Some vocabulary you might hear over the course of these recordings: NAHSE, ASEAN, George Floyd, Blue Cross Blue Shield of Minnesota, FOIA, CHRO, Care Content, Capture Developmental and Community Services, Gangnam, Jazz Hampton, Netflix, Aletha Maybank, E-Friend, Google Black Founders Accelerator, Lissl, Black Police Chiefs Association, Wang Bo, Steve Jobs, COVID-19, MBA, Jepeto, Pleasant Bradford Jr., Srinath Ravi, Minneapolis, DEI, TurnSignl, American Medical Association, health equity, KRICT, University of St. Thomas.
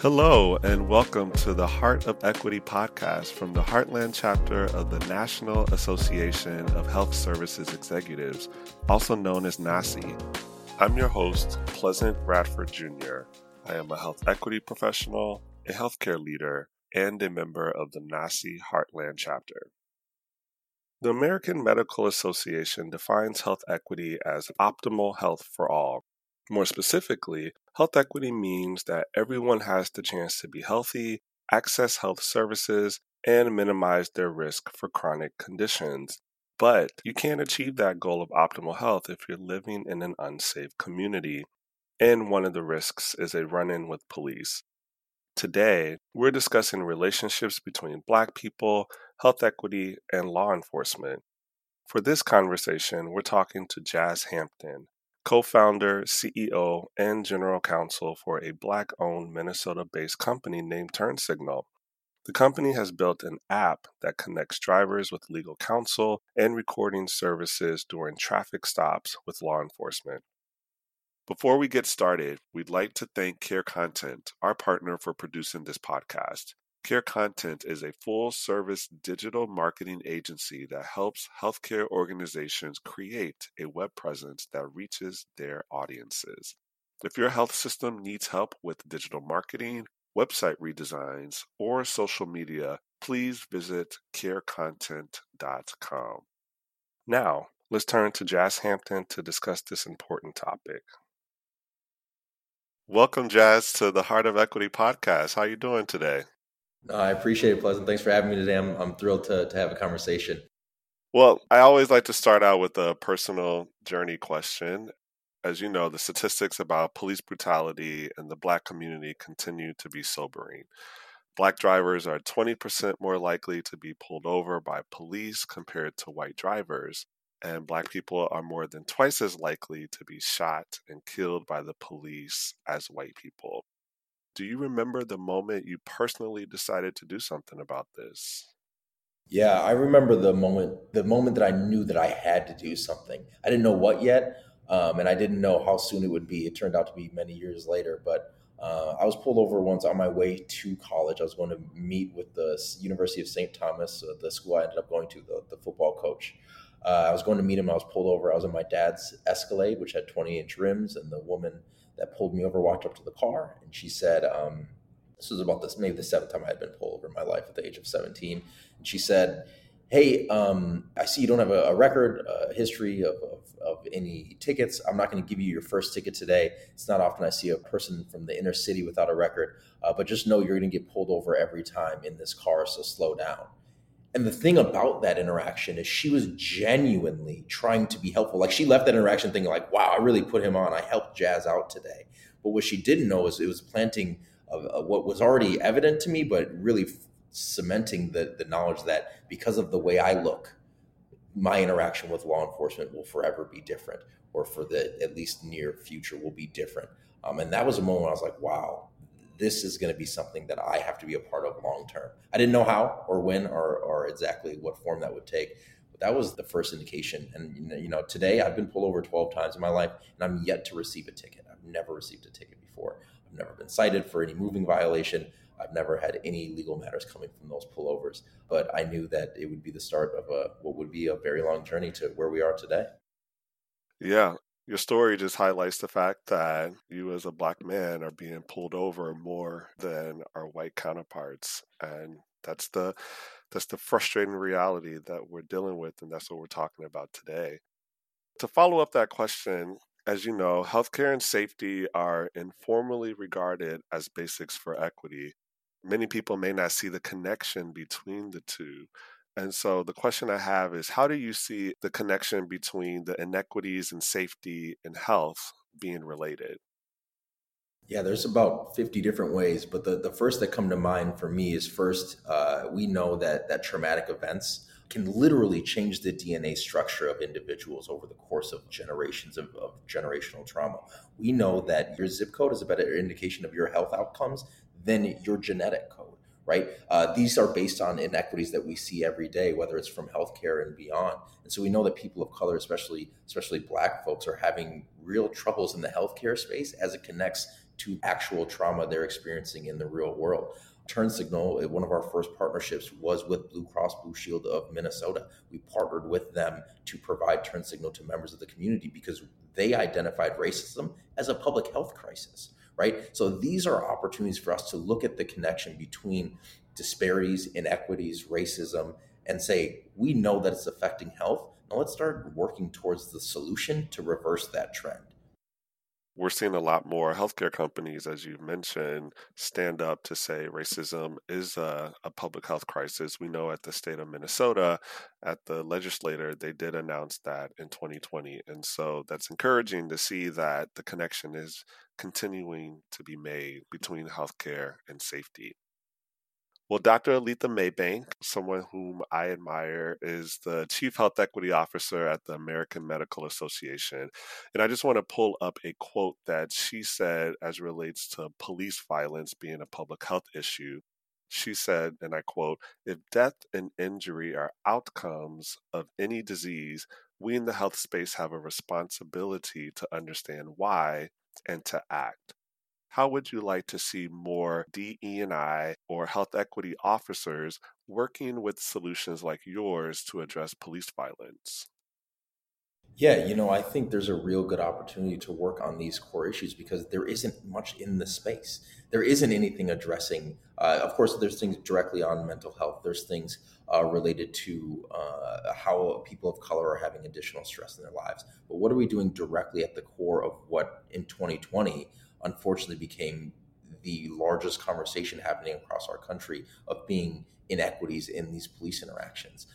Hello, and welcome to the Heart of Equity podcast from the Heartland chapter of the National Association of Health Services Executives, also known as NAHSE. I'm your host, Pleasant Bradford Jr. I am a health equity professional, a healthcare leader, and a member of the NAHSE Heartland chapter. The American Medical Association defines health equity as optimal health for all. More specifically, health equity means that everyone has the chance to be healthy, access health services, and minimize their risk for chronic conditions. But you can't achieve that goal of optimal health if you're living in an unsafe community. And one of the risks is a run-in with police. Today, we're discussing relationships between Black people, health equity, and law enforcement. For this conversation, we're talking to Jazz Hampton, co-founder, CEO, and general counsel for a Black-owned Minnesota-based company named TurnSignl. The company has built an app that connects drivers with legal counsel and recording services during traffic stops with law enforcement. Before we get started, we'd like to thank Care Content, our partner for producing this podcast. Care Content is a full-service digital marketing agency that helps healthcare organizations create a web presence that reaches their audiences. If your health system needs help with digital marketing, website redesigns, or social media, please visit carecontent.com. Now, let's turn to Jazz Hampton to discuss this important topic. Welcome, Jazz, to the Heart of Equity podcast. How are you doing today? I appreciate it, Pleasant. Thanks for having me today. I'm thrilled to have a conversation. Well, I always like to start out with a personal journey question. As you know, the statistics about police brutality in the Black community continue to be sobering. Black drivers are 20% more likely to be pulled over by police compared to white drivers, and Black people are more than twice as likely to be shot and killed by the police as white people. Do you remember the moment you personally decided to do something about this? Yeah, I remember the moment that I knew that I had to do something. I didn't know what yet, and I didn't know how soon it would be. It turned out to be many years later, but I was pulled over once on my way to college. I was going to meet with the University of St. Thomas, the school I ended up going to, the football coach. I was going to meet him. I was pulled over. I was in my dad's Escalade, which had 20-inch rims, and the woman that pulled me over walked up to the car, and she said, this was about maybe the seventh time I had been pulled over in my life at the age of 17. And she said, hey, I see you don't have a record, history of any tickets. I'm not going to give you your first ticket today. It's not often I see a person from the inner city without a record, but just know you're going to get pulled over every time in this car, so slow down. And the thing about that interaction is she was genuinely trying to be helpful. Like, she left that interaction thinking like, wow, I really put him on. I helped Jazz out today. But what she didn't know is it was planting of what was already evident to me, but really cementing the knowledge that because of the way I look, my interaction with law enforcement will forever be different, or for the at least near future will be different. And that was a moment I was like, wow. This is going to be something that I have to be a part of long term. I didn't know how or when or exactly what form that would take, but that was the first indication. And you know, today I've been pulled over 12 times in my life, and I'm yet to receive a ticket. I've never received a ticket before. I've never been cited for any moving violation. I've never had any legal matters coming from those pullovers. But I knew that it would be the start of what would be a very long journey to where we are today. Yeah. Your story just highlights the fact that you as a Black man are being pulled over more than our white counterparts. And that's the frustrating reality that we're dealing with, and that's what we're talking about today. To follow up that question, as you know, healthcare and safety are informally regarded as basics for equity. Many people may not see the connection between the two. And so the question I have is, how do you see the connection between the inequities in safety and health being related? Yeah, there's about 50 different ways, but the first that come to mind for me is first, we know that traumatic events can literally change the DNA structure of individuals over the course of generations of generational trauma. We know that your zip code is a better indication of your health outcomes than your genetic code. Right? These are based on inequities that we see every day, whether it's from healthcare and beyond. And so we know that people of color, especially Black folks, are having real troubles in the healthcare space as it connects to actual trauma they're experiencing in the real world. TurnSignl, one of our first partnerships, was with Blue Cross Blue Shield of Minnesota. We partnered with them to provide TurnSignl to members of the community because they identified racism as a public health crisis, right? So these are opportunities for us to look at the connection between disparities, inequities, racism, and say, we know that it's affecting health. Now let's start working towards the solution to reverse that trend. We're seeing a lot more healthcare companies, as you mentioned, stand up to say racism is a public health crisis. We know at the state of Minnesota, at the legislature, they did announce that in 2020. And so that's encouraging to see that the connection is continuing to be made between healthcare and safety. Well, Dr. Aletha Maybank, someone whom I admire, is the Chief Health Equity Officer at the American Medical Association. And I just want to pull up a quote that she said as relates to police violence being a public health issue. She said, and I quote, "If death and injury are outcomes of any disease, we in the health space have a responsibility to understand why and to act." How would you like to see more DE&I or health equity officers working with solutions like yours to address police violence? Yeah, I think there's a real good opportunity to work on these core issues because there isn't much in the space. There isn't anything addressing, of course, there's things directly on mental health. There's things related to how people of color are having additional stress in their lives. But what are we doing directly at the core of what in 2020 unfortunately became the largest conversation happening across our country of being inequities in these police interactions?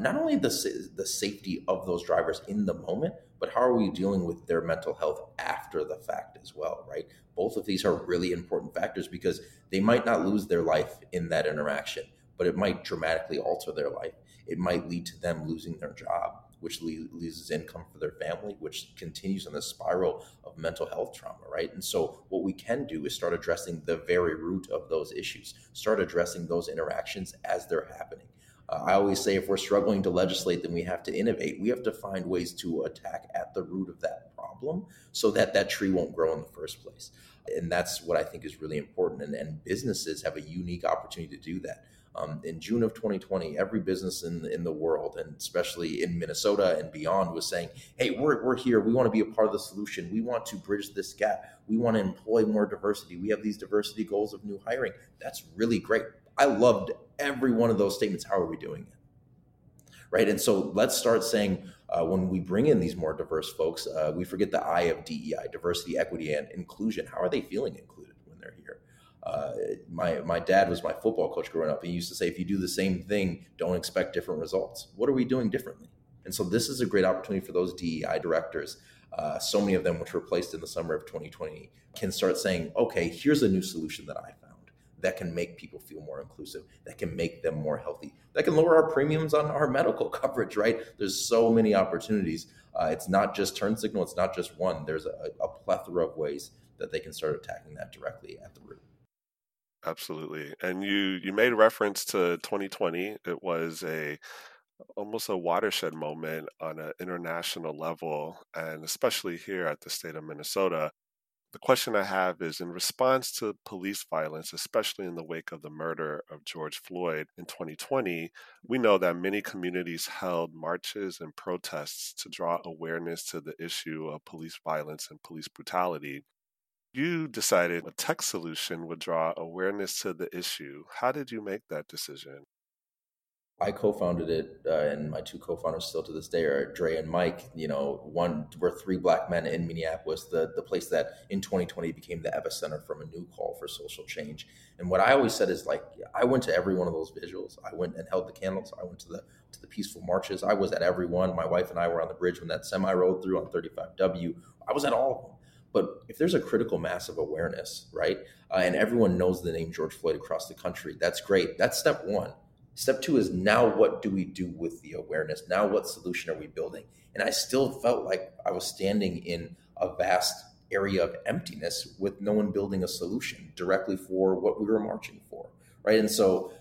Not only the safety of those drivers in the moment, but how are we dealing with their mental health after the fact as well, right? Both of these are really important factors because they might not lose their life in that interaction, but it might dramatically alter their life. It might lead to them losing their job, which loses income for their family, which continues on the spiral of mental health trauma, right? And so what we can do is start addressing the very root of those issues, start addressing those interactions as they're happening. I always say if we're struggling to legislate, then we have to innovate. We have to find ways to attack at the root of that problem so that that tree won't grow in the first place. And that's what I think is really important. And businesses have a unique opportunity to do that. In June of 2020, every business in the world, and especially in Minnesota and beyond, was saying, hey, we're here. We want to be a part of the solution. We want to bridge this gap. We want to employ more diversity. We have these diversity goals of new hiring. That's really great. I loved every one of those statements. How are we doing it? Right? And so let's start saying when we bring in these more diverse folks, we forget the I of DEI, diversity, equity, and inclusion. How are they feeling included when they're here? My dad was my football coach growing up. He used to say, if you do the same thing, don't expect different results. What are we doing differently? And so this is a great opportunity for those DEI directors. So many of them, which were placed in the summer of 2020, can start saying, okay, here's a new solution that I found that can make people feel more inclusive, that can make them more healthy, that can lower our premiums on our medical coverage, right? There's so many opportunities. It's not just TurnSignl. It's not just one. There's a plethora of ways that they can start attacking that directly at the root. Absolutely. And you made reference to 2020. It was almost a watershed moment on an international level, and especially here at the state of Minnesota. The question I have is, in response to police violence, especially in the wake of the murder of George Floyd in 2020, we know that many communities held marches and protests to draw awareness to the issue of police violence and police brutality. You decided a tech solution would draw awareness to the issue. How did you make that decision? I co-founded it, and my two co-founders still to this day are Dre and Mike. We're three Black men in Minneapolis, the place that in 2020 became the epicenter from a new call for social change. And what I always said is, I went to every one of those vigils. I went and held the candles. I went to the peaceful marches. I was at every one. My wife and I were on the bridge when that semi rolled through on 35W. I was at all of them. But if there's a critical mass of awareness, right, and everyone knows the name George Floyd across the country, that's great. That's step one. Step two is, now what do we do with the awareness? Now what solution are we building? And I still felt like I was standing in a vast area of emptiness with no one building a solution directly for what we were marching for, right? And so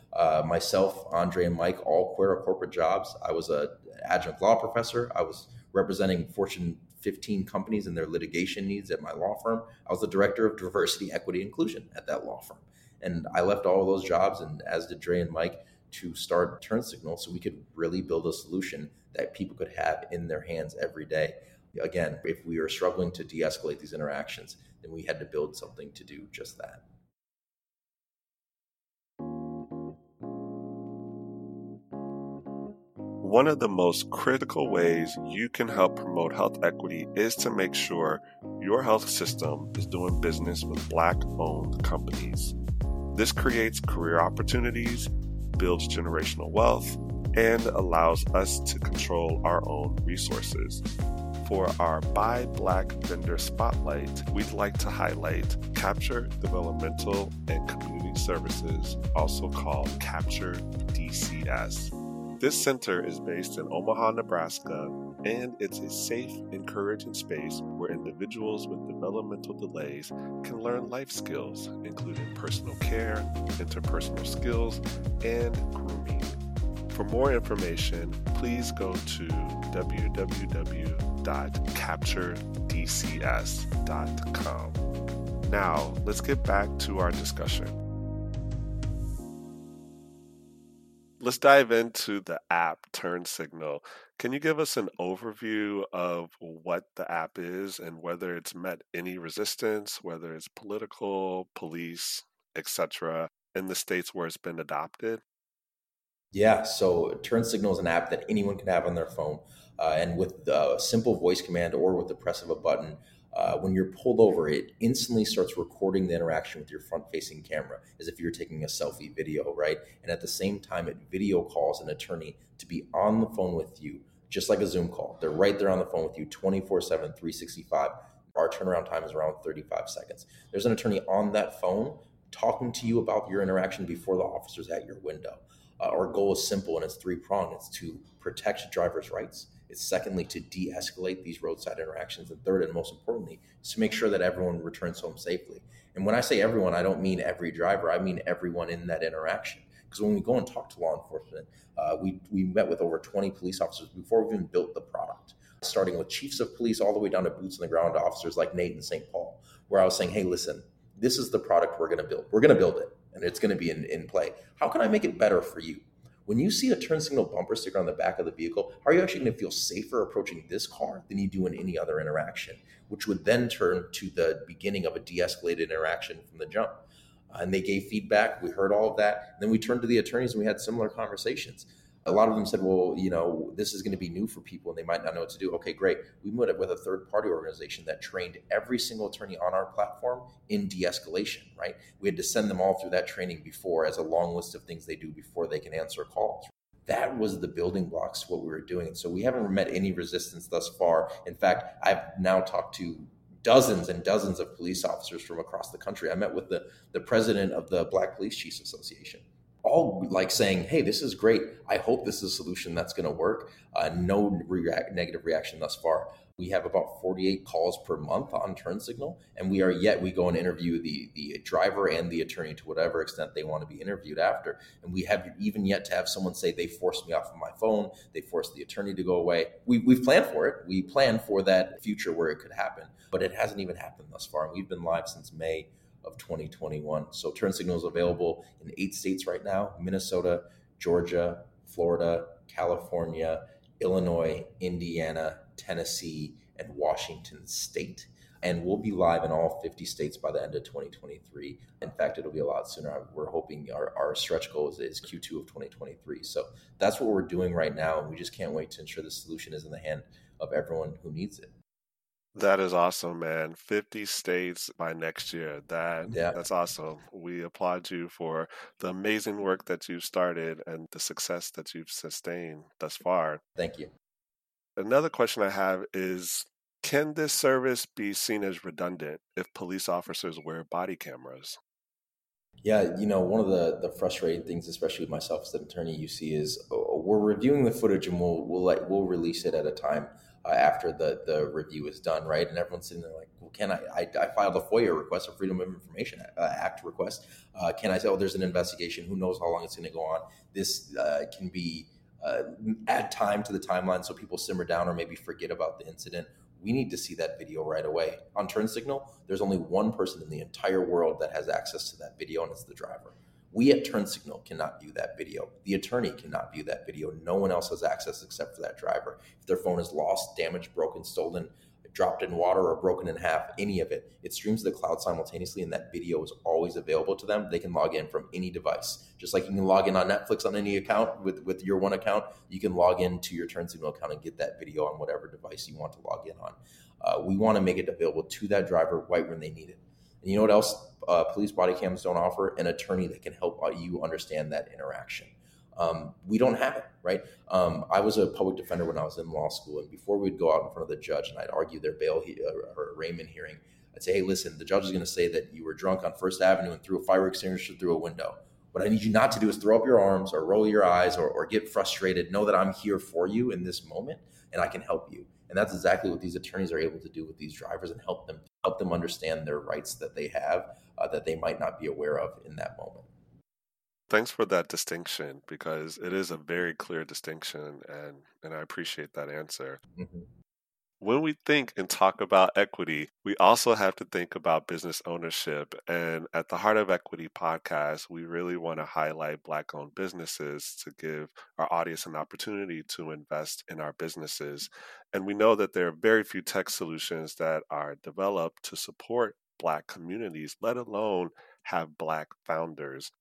myself, Andre, and Mike all quit our corporate jobs. I was an adjunct law professor. I was representing Fortune 15 companies and their litigation needs at my law firm. I was the director of diversity, equity, inclusion at that law firm. And I left all of those jobs, and as did Dre and Mike, to start TurnSignl so we could really build a solution that people could have in their hands every day. Again, if we were struggling to de-escalate these interactions, then we had to build something to do just that. One of the most critical ways you can help promote health equity is to make sure your health system is doing business with Black-owned companies. This creates career opportunities, builds generational wealth, and allows us to control our own resources. For our Buy Black Vendor Spotlight, we'd like to highlight Capture Developmental and Community Services, also called Capture DCS. This center is based in Omaha, Nebraska, and it's a safe, encouraging space where individuals with developmental delays can learn life skills, including personal care, interpersonal skills, and grooming. For more information, please go to www.capturedcs.com. Now, let's get back to our discussion. Let's dive into the app, TurnSignl. Can you give us an overview of what the app is and whether it's met any resistance, whether it's political, police, etc., in the states where it's been adopted? Yeah, so TurnSignl is an app that anyone can have on their phone. And with a simple voice command or with the press of a button, when you're pulled over, it instantly starts recording the interaction with your front-facing camera as if you're taking a selfie video, right? And at the same time, it video calls an attorney to be on the phone with you, just like a Zoom call. They're right there on the phone with you 24/7, 365. Our turnaround time is around 35 seconds. There's an attorney on that phone talking to you about your interaction before the officer's at your window. Our goal is simple, and it's three-pronged. It's to protect drivers' rights. It's secondly, to de-escalate these roadside interactions. And third, and most importantly, is to make sure that everyone returns home safely. And when I say everyone, I don't mean every driver. I mean everyone in that interaction. Because when we go and talk to law enforcement, we met with over 20 police officers before we even built the product, starting with chiefs of police all the way down to boots on the ground officers like Nate in St. Paul, where I was saying, hey, listen, this is the product we're going to build. We're going to build it, and it's going to be in play. How can I make it better for you? When you see a TurnSignl bumper sticker on the back of the vehicle, are you actually going to feel safer approaching this car than you do in any other interaction, which would then turn to the beginning of a de-escalated interaction from the jump. And they gave feedback. We heard all of that. And then we turned to the attorneys and we had similar conversations. A lot of them said, well, you know, this is going to be new for people and they might not know what to do. Okay, great. We met up with a third-party organization that trained every single attorney on our platform in de-escalation, right? We had to send them all through that training before as a long list of things they do before they can answer calls. That was the building blocks, what we were doing. And so we haven't met any resistance thus far. In fact, I've now talked to dozens and dozens of police officers from across the country. I met with the president of the Black Police Chiefs Association. All like saying, hey, this is great. I hope this is a solution that's going to work. No negative reaction thus far. We have about 48 calls per month on TurnSignl, and we go and interview the driver and the attorney to whatever extent they want to be interviewed after. And we have even yet to have someone say they forced me off of my phone. They forced the attorney to go away. We've planned for it. We plan for that future where it could happen, but it hasn't even happened thus far. And we've been live since May of 2021. So TurnSignl is available in 8 states right now: Minnesota, Georgia, Florida, California, Illinois, Indiana, Tennessee, and Washington State. And we'll be live in all 50 states by the end of 2023. In fact, it'll be a lot sooner. We're hoping our stretch goal is Q2 of 2023. So that's what we're doing right now. And we just can't wait to ensure the solution is in the hand of everyone who needs it. That is awesome, man. 50 states by next year. That's awesome. We applaud you for the amazing work that you've started and the success that you've sustained thus far. Thank you. Another question I have is, can this service be seen as redundant if police officers wear body cameras? Yeah, you know, one of the frustrating things, especially with myself as an attorney, you see is we're reviewing the footage and we'll release it at a time after the review is done, right? And everyone's sitting there like, well, can I filed a FOIA request, a Freedom of Information Act request. Can I say, oh, there's an investigation. Who knows how long it's going to go on? This can be add time to the timeline so people simmer down or maybe forget about the incident. we need to see that video right away. On TurnSignl, there's only one person in the entire world that has access to that video, and it's the driver. We at TurnSignl cannot view that video. The attorney cannot view that video. No one else has access except for that driver. If their phone is lost, damaged, broken, stolen, dropped in water, or broken in half, any of it, it streams to the cloud simultaneously, and that video is always available to them. They can log in from any device. Just like you can log in on Netflix on any account with your one account, you can log in to your TurnSignl account and get that video on whatever device you want to log in on. We want to make it available to that driver right when they need it. And you know what else police body cams don't offer? An attorney that can help you understand that interaction. We don't have it, right? I was a public defender when I was in law school, and before we'd go out in front of the judge and I'd argue their bail or arraignment hearing, I'd say, hey, listen, the judge is going to say that you were drunk on First Avenue and threw a fire extinguisher through a window. What I need you not to do is throw up your arms or roll your eyes or get frustrated. Know that I'm here for you in this moment and I can help you. And that's exactly what these attorneys are able to do with these drivers and help them understand their rights that they have that they might not be aware of in that moment. Thanks for that distinction, because it is a very clear distinction, and I appreciate that answer. Mm-hmm. When we think and talk about equity, we also have to think about business ownership. And at the Heart of Equity podcast, we really want to highlight Black-owned businesses to give our audience an opportunity to invest in our businesses. And we know that there are very few tech solutions that are developed to support Black communities, let alone have Black founders.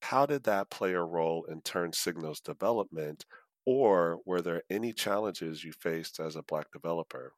How did that play a role in TurnSignl's development, or were there any challenges you faced as a Black developer?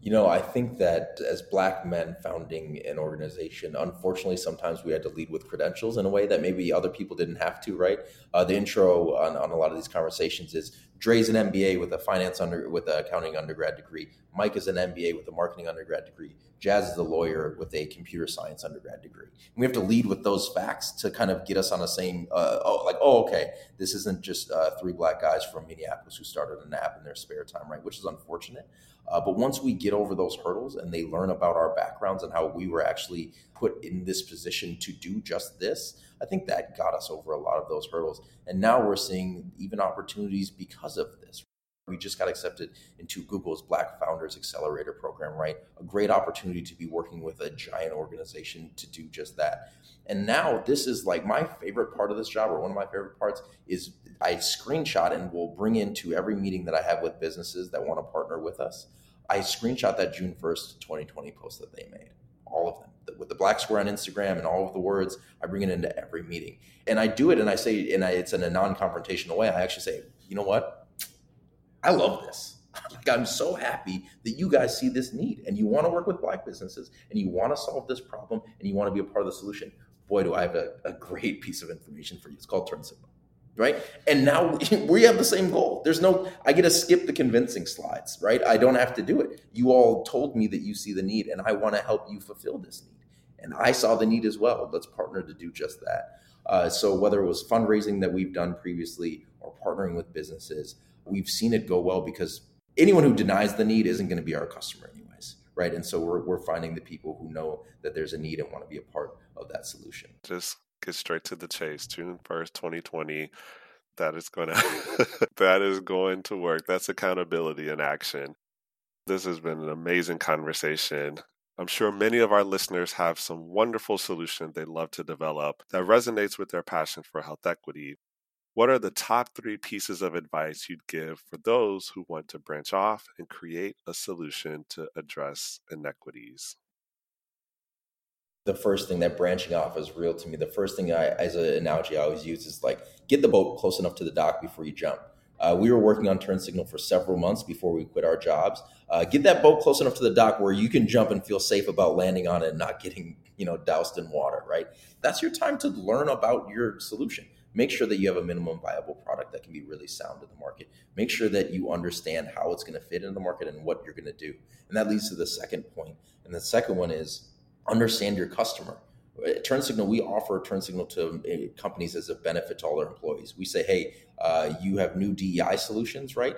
You know, I think that as Black men founding an organization, unfortunately, sometimes we had to lead with credentials in a way that maybe other people didn't have to, right? The intro on a lot of these conversations is Dre's an MBA with an accounting undergrad degree. Mike is an MBA with a marketing undergrad degree. Jazz is a lawyer with a computer science undergrad degree. And we have to lead with those facts to kind of get us on the same, okay, this isn't just three Black guys from Minneapolis who started an app in their spare time, right? Which is unfortunate. But once we get over those hurdles and they learn about our backgrounds and how we were actually put in this position to do just this, I think that got us over a lot of those hurdles. And now we're seeing even opportunities because of this. We just got accepted into Google's Black Founders Accelerator program, right? A great opportunity to be working with a giant organization to do just that. And now this is like my favorite part of this job, or one of my favorite parts, is I screenshot and will bring into every meeting that I have with businesses that want to partner with us. I screenshot that June 1st, 2020 post that they made, all of them. With the black square on Instagram and all of the words, I bring it into every meeting. And I do it, and I say, it's in a non-confrontational way. I actually say, you know what? I love this. Like, I'm so happy that you guys see this need and you want to work with Black businesses and you want to solve this problem and you want to be a part of the solution. Boy, do I have a great piece of information for you. It's called TurnSignl, right? And now we have the same goal. I get to skip the convincing slides, right? I don't have to do it. You all told me that you see the need and I want to help you fulfill this need. And I saw the need as well. Let's partner to do just that. So whether it was fundraising that we've done previously or partnering with businesses, we've seen it go well because anyone who denies the need isn't going to be our customer anyways, right? And so we're finding the people who know that there's a need and want to be a part of that solution. Just get straight to the chase. June 1st, 2020. That is going to work. That's accountability in action. This has been an amazing conversation. I'm sure many of our listeners have some wonderful solution they'd love to develop that resonates with their passion for health equity. What are the top 3 pieces of advice you'd give for those who want to branch off and create a solution to address inequities? The first thing, that branching off is real to me. The first thing as an analogy I always use is like, get the boat close enough to the dock before you jump. We were working on TurnSignl for several months before we quit our jobs. Get that boat close enough to the dock where you can jump and feel safe about landing on it and not getting, doused in water, right? That's your time to learn about your solution. Make sure that you have a minimum viable product that can be really sound in the market. Make sure that you understand how it's going to fit in the market and what you're going to do. And that leads to the second point. And the second one is understand your customer. At TurnSignl, we offer TurnSignl to companies as a benefit to all their employees. We say, hey, you have new DEI solutions, right?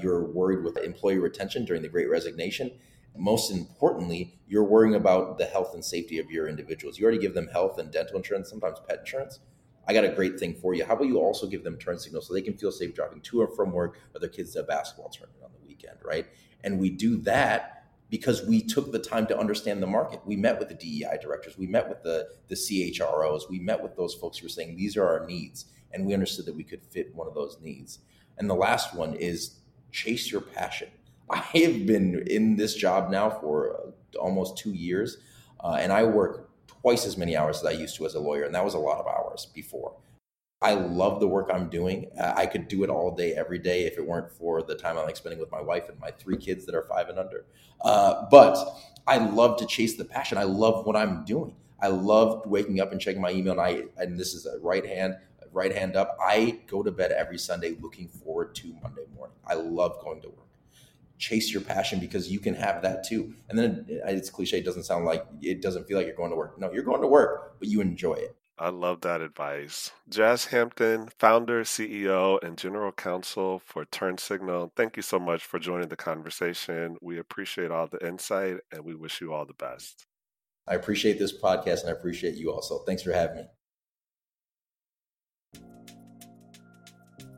You're worried with employee retention during the Great Resignation. Most importantly, you're worrying about the health and safety of your individuals. You already give them health and dental insurance, sometimes pet insurance. I got a great thing for you. How about you also give them TurnSignl so they can feel safe driving to or from work or their kids to a basketball tournament on the weekend, right? And we do that because we took the time to understand the market. We met with the DEI directors. We met with the CHROs. We met with those folks who were saying, these are our needs. And we understood that we could fit one of those needs. And the last one is chase your passion. I have been in this job now for almost 2 years, and I work twice as many hours as I used to as a lawyer, and that was a lot of hours before. I love the work I'm doing. I could do it all day, every day, if it weren't for the time I like spending with my wife and my 3 kids that are 5 and under. But I love to chase the passion. I love what I'm doing. I love waking up and checking my email, and this is a right hand up. I go to bed every Sunday looking forward to Monday morning. I love going to work. Chase your passion, because you can have that too. And then it's cliche. It doesn't sound like, it doesn't feel like you're going to work. No, you're going to work, but you enjoy it. I love that advice. Jazz Hampton, founder, CEO, and general counsel for TurnSignl. Thank you so much for joining the conversation. We appreciate all the insight, and we wish you all the best. I appreciate this podcast, and I appreciate you also. Thanks for having me.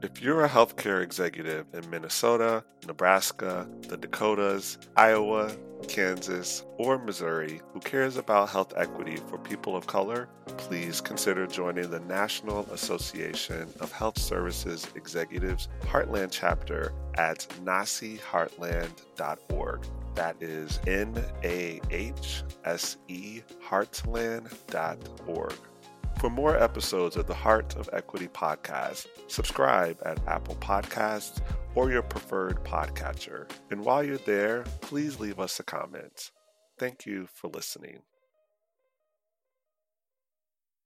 If you're a healthcare executive in Minnesota, Nebraska, the Dakotas, Iowa, Kansas, or Missouri who cares about health equity for people of color, please consider joining the National Association of Health Services Executives Heartland Chapter at NAHSEheartland.org. That is NAHSE Heartland.org. For more episodes of the Heart of Equity podcast, subscribe at Apple Podcasts or your preferred podcatcher. And while you're there, please leave us a comment. Thank you for listening.